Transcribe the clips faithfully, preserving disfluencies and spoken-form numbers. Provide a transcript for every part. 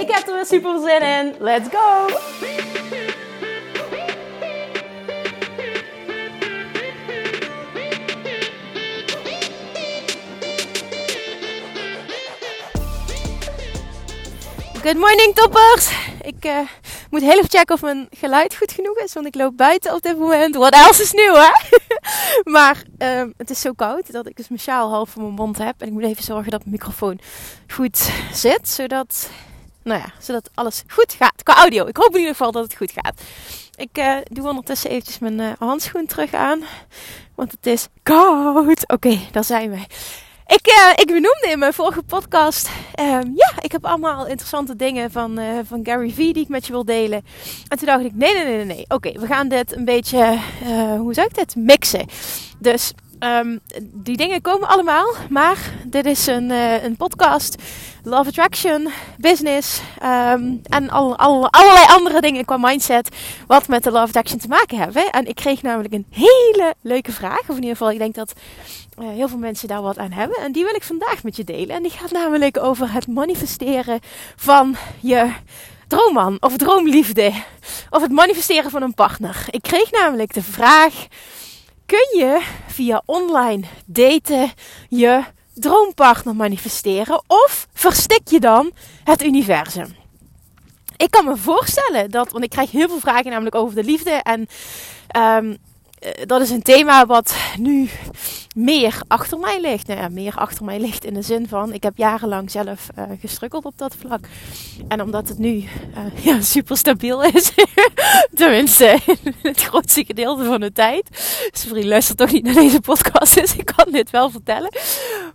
Ik heb er weer super zin in. Let's go! Good morning toppers! Ik uh, moet heel even checken of mijn geluid goed genoeg is, want ik loop buiten op dit moment. What else is nieuw, hè? Maar um, het is zo koud dat ik dus mijn sjaal half voor mijn mond heb. En ik moet even zorgen dat mijn microfoon goed zit, zodat... Nou ja, zodat alles goed gaat qua audio. Ik hoop in ieder geval dat het goed gaat. Ik uh, doe ondertussen eventjes mijn uh, handschoen terug aan. Want het is koud. Oké, okay, daar zijn wij. Ik, uh, ik benoemde in mijn vorige podcast... Um, ja, ik heb allemaal interessante dingen van, uh, van Gary Vee die ik met je wil delen. En toen dacht ik, nee, nee, nee, nee. Oké, okay, we gaan dit een beetje... Uh, hoe zou ik dit? Mixen. Dus... Um, die dingen komen allemaal, maar dit is een, uh, een podcast, love attraction, business um, en al, al, allerlei andere dingen qua mindset wat met de love attraction te maken hebben. En ik kreeg namelijk een hele leuke vraag, of in ieder geval ik denk dat uh, heel veel mensen daar wat aan hebben. En die wil ik vandaag met je delen en die gaat namelijk over het manifesteren van je droomman of droomliefde of het manifesteren van een partner. Ik kreeg namelijk de vraag... Kun je via online daten je droompartner manifesteren of verstik je dan het universum? Ik kan me voorstellen dat, want ik krijg heel veel vragen namelijk over de liefde en um, dat is een thema wat nu meer achter mij ligt. Nou ja, meer achter mij ligt in de zin van, ik heb jarenlang zelf uh, gestrukkeld op dat vlak. En omdat het nu uh, ja, super stabiel is, tenminste het grootste gedeelte van de tijd. Sorry, luister toch niet naar deze podcast, dus ik kan dit wel vertellen.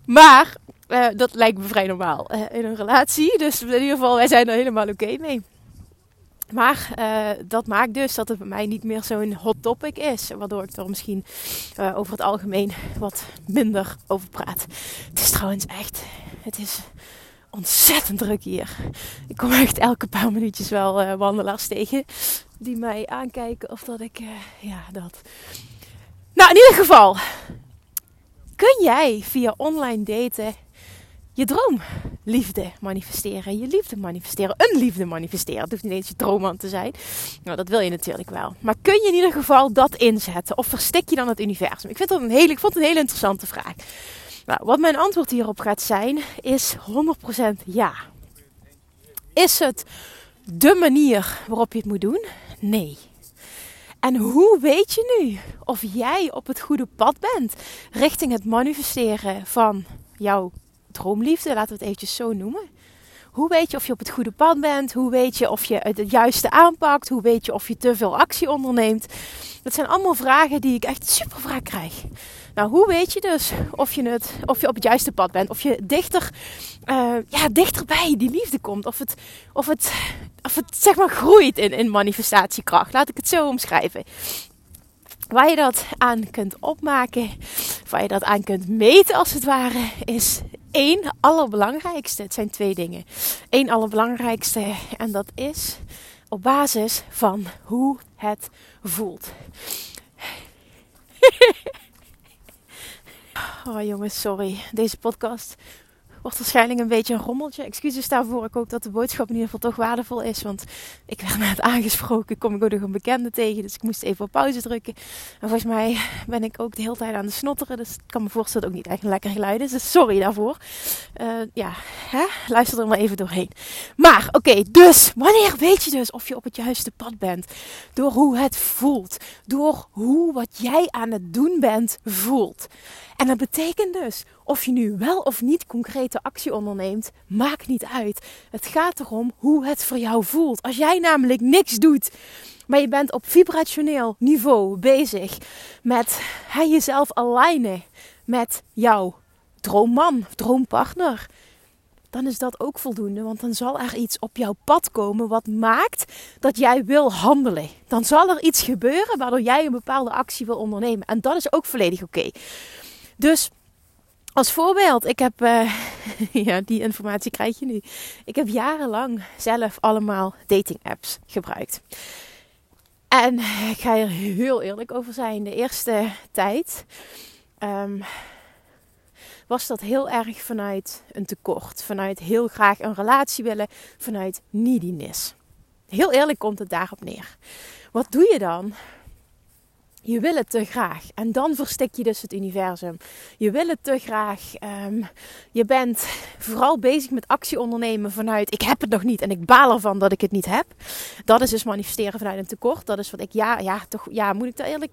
Maar uh, dat lijkt me vrij normaal uh, in een relatie. Dus in ieder geval, wij zijn er helemaal oké okay mee. Maar uh, dat maakt dus dat het bij mij niet meer zo'n hot topic is. Waardoor ik er misschien uh, over het algemeen wat minder over praat. Het is trouwens echt... Het is ontzettend druk hier. Ik kom echt elke paar minuutjes wel uh, wandelaars tegen. Die mij aankijken of dat ik... Uh, ja, dat. Nou, in ieder geval. Kun jij via online daten... Je droomliefde manifesteren, je liefde manifesteren, een liefde manifesteren. Het hoeft niet eens je droomman te zijn. Nou, dat wil je natuurlijk wel. Maar kun je in ieder geval dat inzetten? Of verstik je dan het universum? Ik vind dat een hele, ik vond het een hele interessante vraag. Nou, wat mijn antwoord hierop gaat zijn, is honderd procent ja. Is het de manier waarop je het moet doen? Nee. En hoe weet je nu of jij op het goede pad bent richting het manifesteren van jouw droomliefde, laten we het eventjes zo noemen. Hoe weet je of je op het goede pad bent? Hoe weet je of je het juiste aanpakt? Hoe weet je of je te veel actie onderneemt? Dat zijn allemaal vragen die ik echt super vaak krijg. Nou, hoe weet je dus of je, het, of je op het juiste pad bent? Of je dichter, uh, ja, dichterbij die liefde komt? Of het, of het, of het zeg maar groeit in, in manifestatiekracht? Laat ik het zo omschrijven. Waar je dat aan kunt opmaken, waar je dat aan kunt meten als het ware, is één allerbelangrijkste. Het zijn twee dingen. Eén allerbelangrijkste en dat is op basis van hoe het voelt. Oh jongens, sorry. Deze podcast wordt waarschijnlijk een beetje een rommeltje. Excuses daarvoor. Ik hoop dat de boodschap in ieder geval toch waardevol is. Want ik werd net aangesproken. Kom ik ook nog een bekende tegen. Dus ik moest even op pauze drukken. En volgens mij ben ik ook de hele tijd aan het snotteren. Dus ik kan me voorstellen dat het ook niet echt een lekker geluid is. Dus sorry daarvoor. Uh, ja, hè? Luister er maar even doorheen. Maar oké, okay, dus wanneer weet je dus of je op het juiste pad bent? Door hoe het voelt. Door hoe wat jij aan het doen bent voelt. En dat betekent dus, of je nu wel of niet concrete actie onderneemt, maakt niet uit. Het gaat erom hoe het voor jou voelt. Als jij namelijk niks doet, maar je bent op vibrationeel niveau bezig met hè, jezelf alignen met jouw droomman, droompartner. dan is dat ook voldoende. Want dan zal er iets op jouw pad komen wat maakt dat jij wil handelen. Dan zal er iets gebeuren waardoor jij een bepaalde actie wil ondernemen. En dat is ook volledig oké. Okay. Dus als voorbeeld, ik heb, uh, ja, die informatie krijg je nu. Ik heb jarenlang zelf allemaal dating apps gebruikt. En ik ga er heel eerlijk over zijn. De eerste tijd um, was dat heel erg vanuit een tekort. Vanuit heel graag een relatie willen. Vanuit neediness. Heel eerlijk komt het daarop neer. Wat doe je dan? Je wil het te graag. En dan verstik je dus het universum. Je wil het te graag. Um, je bent vooral bezig met actie ondernemen vanuit... ik heb het nog niet en ik baal ervan dat ik het niet heb. Dat is dus manifesteren vanuit een tekort. Dat is wat ik... Ja, ja, toch, ja moet ik daar eerlijk...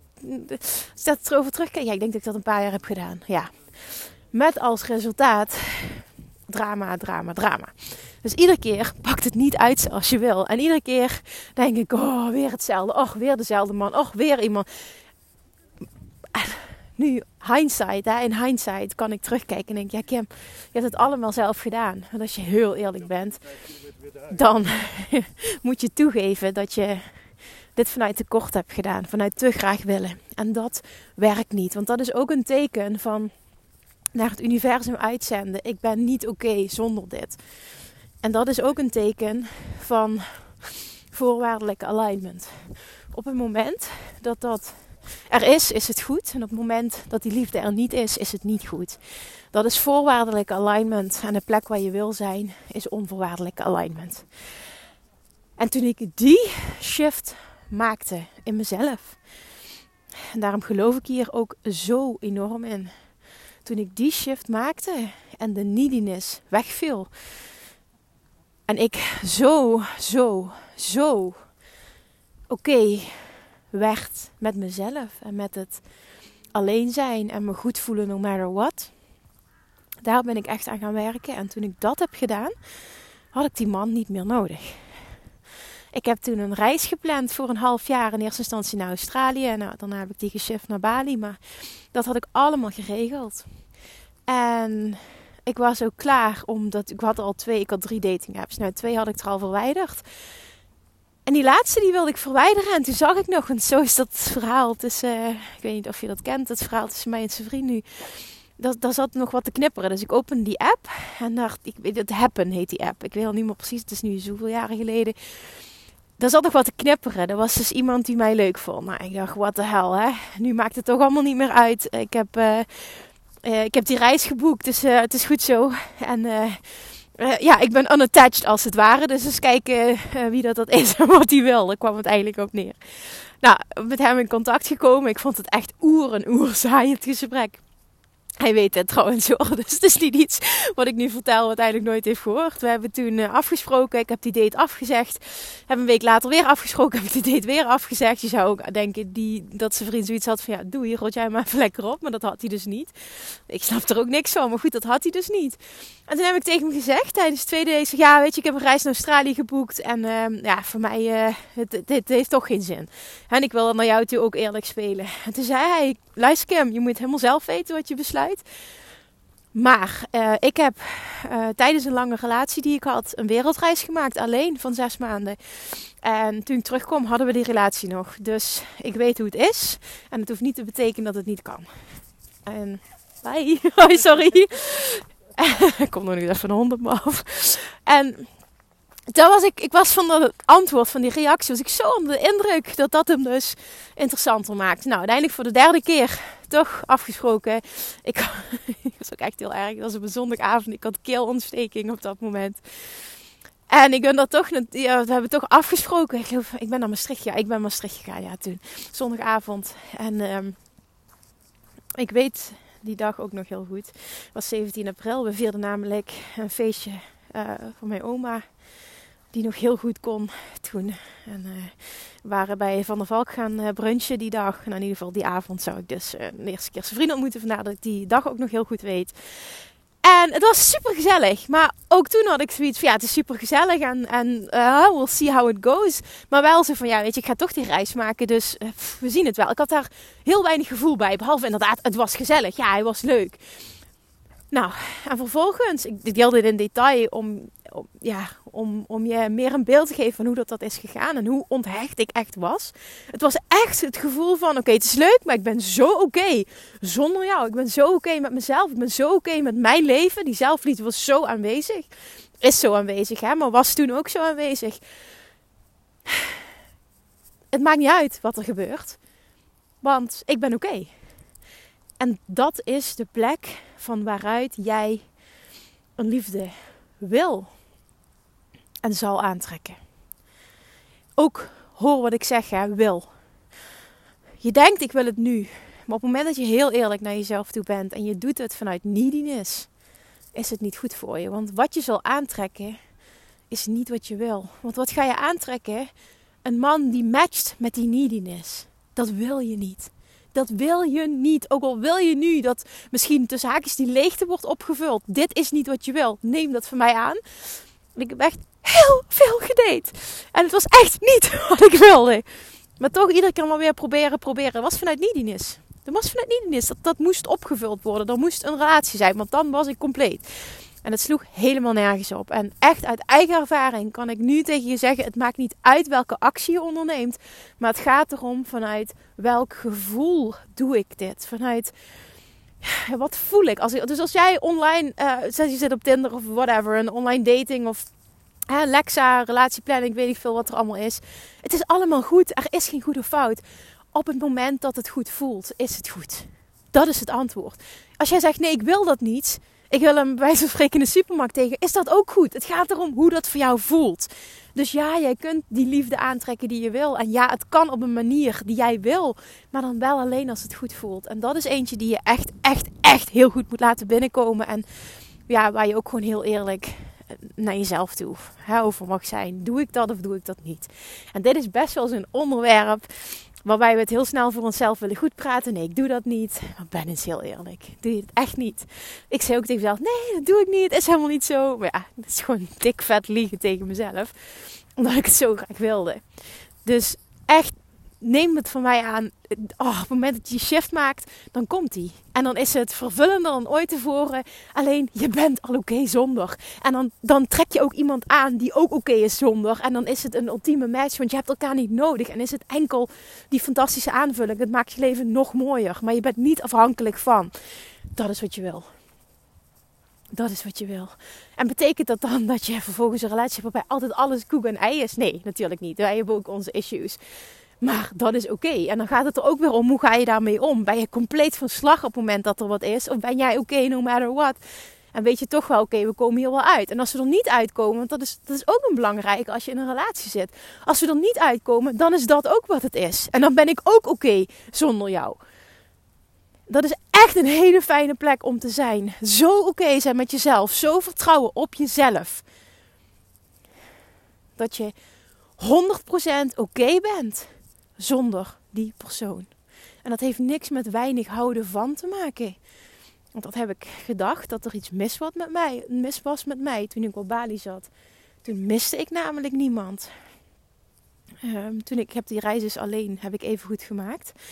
Zet het erover terug. Ja, ik denk dat ik dat een paar jaar heb gedaan. Ja. Met als resultaat... Drama, drama, drama. Dus iedere keer pakt het niet uit zoals je wil. En iedere keer denk ik, oh, weer hetzelfde. Och, weer dezelfde man. Och, weer iemand. En nu, hindsight, hè. In hindsight kan ik terugkijken en denk, ja Kim, je hebt het allemaal zelf gedaan. Want als je heel eerlijk bent, dan moet je toegeven dat je dit vanuit tekort hebt gedaan. Vanuit te graag willen. En dat werkt niet. Want dat is ook een teken van... naar het universum uitzenden. Ik ben niet oké zonder dit. En dat is ook een teken van voorwaardelijke alignment. Op het moment dat dat er is, is het goed. En op het moment dat die liefde er niet is, is het niet goed. Dat is voorwaardelijke alignment. En de plek waar je wil zijn, is onvoorwaardelijke alignment. En toen ik die shift maakte in mezelf. En daarom geloof ik hier ook zo enorm in. Toen ik die shift maakte en de neediness wegviel. En ik zo, zo, zo oké werd met mezelf. En met het alleen zijn en me goed voelen no matter what. Daar ben ik echt aan gaan werken. En toen ik dat heb gedaan, had ik die man niet meer nodig. Ik heb toen een reis gepland voor een half jaar. In eerste instantie naar Australië. En nou, daarna heb ik die geshift naar Bali. Maar dat had ik allemaal geregeld. En ik was ook klaar. Omdat ik had al twee. Ik had drie dating apps. Nou, twee had ik er al verwijderd. En die laatste die wilde ik verwijderen. En toen zag ik nog. Want zo is dat verhaal tussen. Uh, ik weet niet of je dat kent. Het verhaal tussen mij en zijn vriend nu. Daar, daar zat nog wat te knipperen. Dus ik opende die app. En dacht ik. Het Happen heet die app. Ik weet al niet meer precies. Het is nu zoveel jaren geleden. Daar zat nog wat te knipperen. Er was dus iemand die mij leuk vond. Nou, ik dacht, what the hell, hè? Nu maakt het toch allemaal niet meer uit. Ik heb, uh, uh, ik heb die reis geboekt, dus uh, het is goed zo. En uh, uh, ja, ik ben unattached als het ware. Dus eens kijken uh, wie dat, dat is en wat hij wil. Daar kwam het eigenlijk op neer. Nou, met hem in contact gekomen. Ik vond het echt oer en oer saai het gesprek. Hij weet het trouwens hoor, dus het is niet iets wat ik nu vertel wat eigenlijk nooit heeft gehoord. We hebben toen afgesproken, ik heb die date afgezegd. Heb een week later weer afgesproken, heb die date weer afgezegd. Je zou ook denken die, dat zijn vriend zoiets had van ja, doei, rot jij maar even lekker op. Maar dat had hij dus niet. Ik snap er ook niks van, maar goed, dat had hij dus niet. En toen heb ik tegen hem gezegd tijdens de tweede date, ja weet je, ik heb een reis naar Australië geboekt. En uh, ja, voor mij, uh, het, het, het heeft toch geen zin. En ik wil dat naar jou toe ook eerlijk spelen. En toen zei hij, luister Kim, je moet helemaal zelf weten wat je besluit. Maar uh, ik heb uh, tijdens een lange relatie die ik had een wereldreis gemaakt alleen van zes maanden. En toen ik terugkwam hadden we die relatie nog. Dus ik weet hoe het is. En het hoeft niet te betekenen dat het niet kan. En bye. Oh, sorry. Ik kom nog niet even een hond op me af. En daar was ik, ik was van dat antwoord, van die reactie, was ik zo onder de indruk dat dat hem dus interessanter maakt. Nou, uiteindelijk voor de derde keer toch afgesproken. Ik dat was ook echt heel erg. Dat was op een zondagavond. Ik had keelontsteking op dat moment. En ik ben dat toch, ja, we hebben toch afgesproken. Ik, geloof, ik ben naar Maastricht, ja, ik ben naar Maastricht gegaan, ja, toen. Zondagavond. En um, ik weet die dag ook nog heel goed. Het was zeventien april. We vierden namelijk een feestje uh, voor mijn oma. Die nog heel goed kon toen. En uh, we waren bij Van der Valk gaan uh, brunchen die dag. Nou, in ieder geval die avond zou ik dus uh, de eerste keer zijn vriend ontmoeten. Vandaar dat ik die dag ook nog heel goed weet. En het was super gezellig. Maar ook toen had ik zoiets van ja, het is super gezellig. En, en uh, we'll see how it goes. Maar wel zo van ja, weet je, ik ga toch die reis maken. Dus uh, pff, we zien het wel. Ik had daar heel weinig gevoel bij. Behalve inderdaad, het was gezellig. Ja, hij was leuk. Nou, en vervolgens, ik deel dit in detail om, om, ja, om, om je meer een beeld te geven van hoe dat, dat is gegaan en hoe onthecht ik echt was. Het was echt het gevoel van, oké, okay, het is leuk, maar ik ben zo oké okay zonder jou. Ik ben zo oké okay met mezelf, ik ben zo oké okay met mijn leven. Die zelfliefde was zo aanwezig, is zo aanwezig, hè, maar was toen ook zo aanwezig. Het maakt niet uit wat er gebeurt, want ik ben oké. Okay. En dat is de plek van waaruit jij een liefde wil en zal aantrekken. Ook hoor wat ik zeg, hè, wil. Je denkt, ik wil het nu. Maar op het moment dat je heel eerlijk naar jezelf toe bent en je doet het vanuit neediness, is het niet goed voor je. Want wat je zal aantrekken, is niet wat je wil. Want wat ga je aantrekken? Een man die matcht met die neediness. Dat wil je niet. Dat wil je niet. Ook al wil je nu dat misschien tussen haakjes die leegte wordt opgevuld. Dit is niet wat je wil. Neem dat van mij aan. Ik heb echt heel veel gedate. En het was echt niet wat ik wilde. Maar toch iedere keer maar weer proberen, proberen. Dat was vanuit neediness. Dat was vanuit neediness. Dat, dat moest opgevuld worden. Er moest een relatie zijn. Want dan was ik compleet. En het sloeg helemaal nergens op. En echt uit eigen ervaring kan ik nu tegen je zeggen, het maakt niet uit welke actie je onderneemt. Maar het gaat erom vanuit welk gevoel doe ik dit. Vanuit, wat voel ik? Als, dus als jij online, uh, zet je zit op Tinder of whatever, een online dating of uh, Lexa, relatieplanning, ik weet niet veel wat er allemaal is. Het is allemaal goed. Er is geen goede fout. Op het moment dat het goed voelt, is het goed. Dat is het antwoord. Als jij zegt, nee, ik wil dat niet. Ik wil hem bij wijze van spreken in de supermarkt tegen. Is dat ook goed? Het gaat erom hoe dat voor jou voelt. Dus ja, jij kunt die liefde aantrekken die je wil. En ja, het kan op een manier die jij wil. Maar dan wel alleen als het goed voelt. En dat is eentje die je echt, echt, echt heel goed moet laten binnenkomen. En ja, waar je ook gewoon heel eerlijk naar jezelf toe hè, over mag zijn. Doe ik dat of doe ik dat niet? En dit is best wel zo'n onderwerp waarbij we het heel snel voor onszelf willen goed praten. Nee, ik doe dat niet. Maar ben eens heel eerlijk. Doe je het echt niet? Ik zei ook tegen mezelf, nee, dat doe ik niet. Het is helemaal niet zo. Maar ja, het is gewoon dik vet liegen tegen mezelf. Omdat ik het zo graag wilde. Dus echt, neem het van mij aan. Oh, op het moment dat je je shift maakt, dan komt die. En dan is het vervullender dan ooit tevoren. Alleen, je bent al oké okay zonder. En dan, dan trek je ook iemand aan die ook oké okay is zonder. En dan is het een ultieme match, want je hebt elkaar niet nodig. En is het enkel die fantastische aanvulling. Dat maakt je leven nog mooier. Maar je bent niet afhankelijk van. Dat is wat je wil. Dat is wat je wil. En betekent dat dan dat je vervolgens een relatie hebt waarbij altijd alles koek en ei is? Nee, natuurlijk niet. Wij hebben ook onze issues. Maar dat is oké. Okay. En dan gaat het er ook weer om, hoe ga je daarmee om? Ben je compleet van slag op het moment dat er wat is? Of ben jij oké, okay, no matter what? En weet je toch wel, oké, okay, we komen hier wel uit. En als we er niet uitkomen, want dat is, dat is ook een belangrijke als je in een relatie zit. Als we er niet uitkomen, dan is dat ook wat het is. En dan ben ik ook oké okay zonder jou. Dat is echt een hele fijne plek om te zijn. Zo oké okay zijn met jezelf. Zo vertrouwen op jezelf. Dat je honderd procent oké okay bent. Zonder die persoon. En dat heeft niks met weinig houden van te maken. Want dat heb ik gedacht. Dat er iets mis was met mij, mis was met mij toen ik op Bali zat. Toen miste ik namelijk niemand. Um, toen ik heb die reis dus alleen heb ik even goed gemaakt. Uh,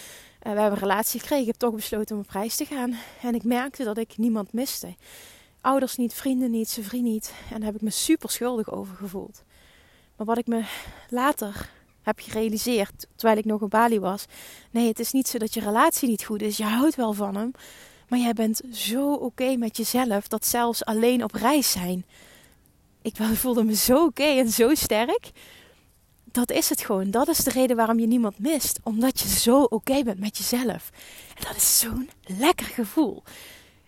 we hebben een relatie gekregen. Ik heb toch besloten om op reis te gaan. En ik merkte dat ik niemand miste. Ouders niet, vrienden niet, zijn vriend niet. En daar heb ik me super schuldig over gevoeld. Maar wat ik me later heb je gerealiseerd, terwijl ik nog op Bali was. Nee, het is niet zo dat je relatie niet goed is. Je houdt wel van hem. Maar jij bent zo oké okay met jezelf. Dat zelfs alleen op reis zijn. Ik voelde me zo oké okay en zo sterk. Dat is het gewoon. Dat is de reden waarom je niemand mist. Omdat je zo oké okay bent met jezelf. En dat is zo'n lekker gevoel.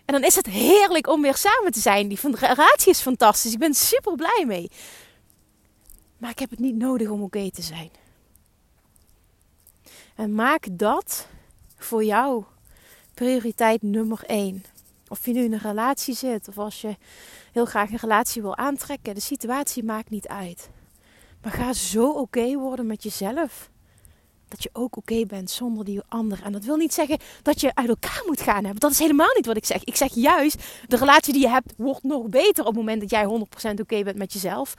En dan is het heerlijk om weer samen te zijn. Die relatie is fantastisch. Ik ben super blij mee. Maar ik heb het niet nodig om oké okay te zijn. En maak dat voor jou prioriteit nummer één. Of je nu in een relatie zit of als je heel graag een relatie wil aantrekken. De situatie maakt niet uit. Maar ga zo oké okay worden met jezelf. Dat je ook oké okay bent zonder die ander. En dat wil niet zeggen dat je uit elkaar moet gaan hebben. Dat is helemaal niet wat ik zeg. Ik zeg juist, de relatie die je hebt wordt nog beter op het moment dat jij honderd procent oké okay bent met jezelf.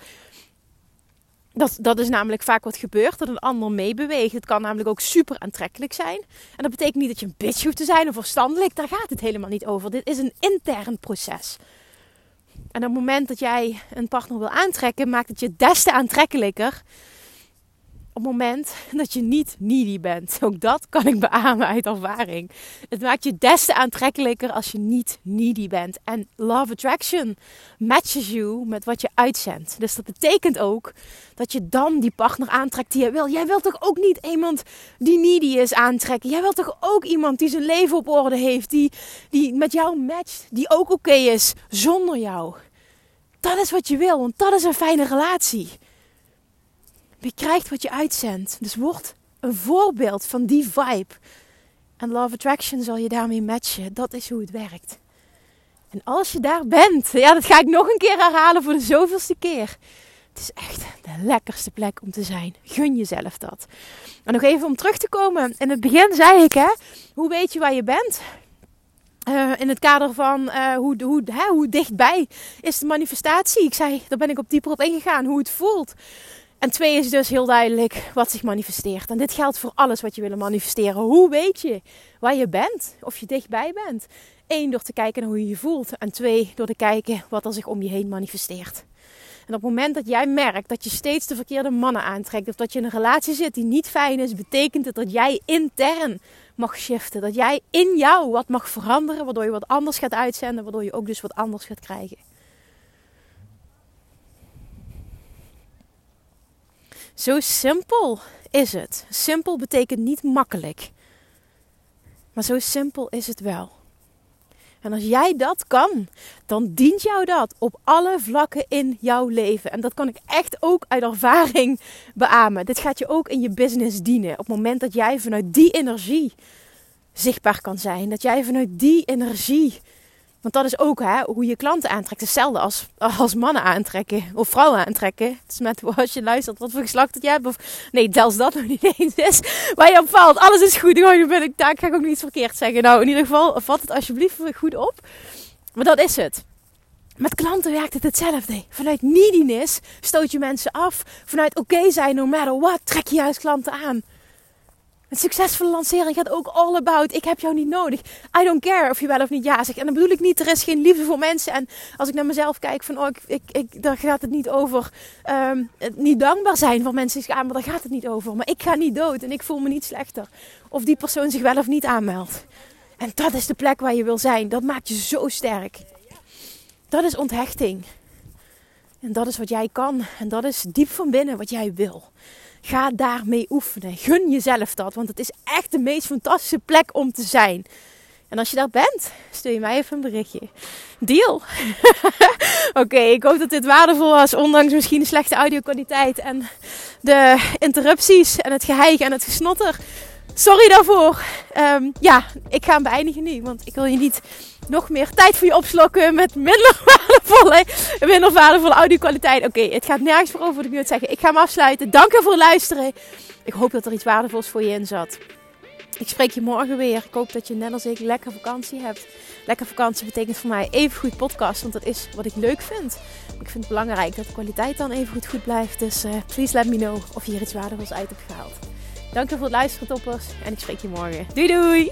Dat, dat is namelijk vaak wat gebeurt, dat een ander meebeweegt. Het kan namelijk ook super aantrekkelijk zijn. En dat betekent niet dat je een bitch hoeft te zijn of verstandelijk. Daar gaat het helemaal niet over. Dit is een intern proces. En op het moment dat jij een partner wil aantrekken, maakt het je des te aantrekkelijker. Op het moment dat je niet needy bent. Ook dat kan ik beamen uit ervaring. Het maakt je des te aantrekkelijker als je niet needy bent. En love attraction matches you met wat je uitzendt. Dus dat betekent ook dat je dan die partner aantrekt die je wil. Jij wilt toch ook niet iemand die needy is aantrekken? Jij wilt toch ook iemand die zijn leven op orde heeft, die, die met jou matcht, die ook oké okay is zonder jou? Dat is wat je wil, want dat is een fijne relatie. Je krijgt wat je uitzendt. Dus word een voorbeeld van die vibe. En love attraction zal je daarmee matchen. Dat is hoe het werkt. En als je daar bent. Ja, dat ga ik nog een keer herhalen voor de zoveelste keer. Het is echt de lekkerste plek om te zijn. Gun jezelf dat. En nog even om terug te komen. In het begin zei ik, hè, hoe weet je waar je bent? Uh, in het kader van uh, hoe, hoe, hè, hoe dichtbij is de manifestatie. Ik zei, daar ben ik op dieper op ingegaan. Hoe het voelt. En twee is dus heel duidelijk wat zich manifesteert. En dit geldt voor alles wat je wil manifesteren. Hoe weet je waar je bent? Of je dichtbij bent? Eén, door te kijken naar hoe je je voelt. En twee, door te kijken wat er zich om je heen manifesteert. En op het moment dat jij merkt dat je steeds de verkeerde mannen aantrekt, of dat je in een relatie zit die niet fijn is, betekent het dat jij intern mag shiften. Dat jij in jou wat mag veranderen, waardoor je wat anders gaat uitzenden, waardoor je ook dus wat anders gaat krijgen. Zo simpel is het. Simpel betekent niet makkelijk. Maar zo simpel is het wel. En als jij dat kan, dan dient jou dat op alle vlakken in jouw leven. En dat kan ik echt ook uit ervaring beamen. Dit gaat je ook in je business dienen. Op het moment dat jij vanuit die energie zichtbaar kan zijn. Dat jij vanuit die energie... Want dat is ook, hè, hoe je klanten aantrekt. Hetzelfde als, als mannen aantrekken. Of vrouwen aantrekken. Het is met, als je luistert wat voor geslacht dat je hebt. Of, nee, zelfs dat nog niet eens is. Waar je op valt. Alles is goed. Oh, ben ik, daar ga ik ook niets verkeerd zeggen. Nou, in ieder geval, vat het alsjeblieft goed op. Maar dat is het. Met klanten werkt het hetzelfde. Vanuit neediness stoot je mensen af. Vanuit oké okay zijn, no matter what, trek je juist klanten aan. Een succesvolle lancering gaat ook all about. Ik heb jou niet nodig. I don't care of je wel of niet ja zegt. En dan bedoel ik niet, er is geen liefde voor mensen. En als ik naar mezelf kijk, van, oh, ik, ik, ik, daar gaat het niet over. Um, het niet dankbaar zijn voor mensen die zich aanmelden, daar gaat het niet over. Maar ik ga niet dood en ik voel me niet slechter. Of die persoon zich wel of niet aanmeldt. En dat is de plek waar je wil zijn. Dat maakt je zo sterk. Dat is onthechting. En dat is wat jij kan. En dat is diep van binnen wat jij wil. Ga daarmee oefenen. Gun jezelf dat. Want het is echt de meest fantastische plek om te zijn. En als je daar bent, stuur je mij even een berichtje. Deal! Oké, okay, ik hoop dat dit waardevol was. Ondanks misschien de slechte audio-kwaliteit. En de interrupties. En het geheig en het gesnotter. Sorry daarvoor. Um, ja, ik ga hem beëindigen nu. Want ik wil je niet nog meer tijd voor je opslokken met minder waardevolle, minder waardevolle audio-kwaliteit. Oké, okay, het gaat nergens meer over wat ik nu wil zeggen. Ik ga hem afsluiten. Dank je voor het luisteren. Ik hoop dat er iets waardevols voor je in zat. Ik spreek je morgen weer. Ik hoop dat je net als ik lekker vakantie hebt. Lekker vakantie betekent voor mij even goed podcast. Want dat is wat ik leuk vind. Ik vind het belangrijk dat de kwaliteit dan even goed, goed blijft. Dus uh, please let me know of je hier iets waardevols uit hebt gehaald. Dank je voor het luisteren, toppers. En ik spreek je morgen. Doei doei!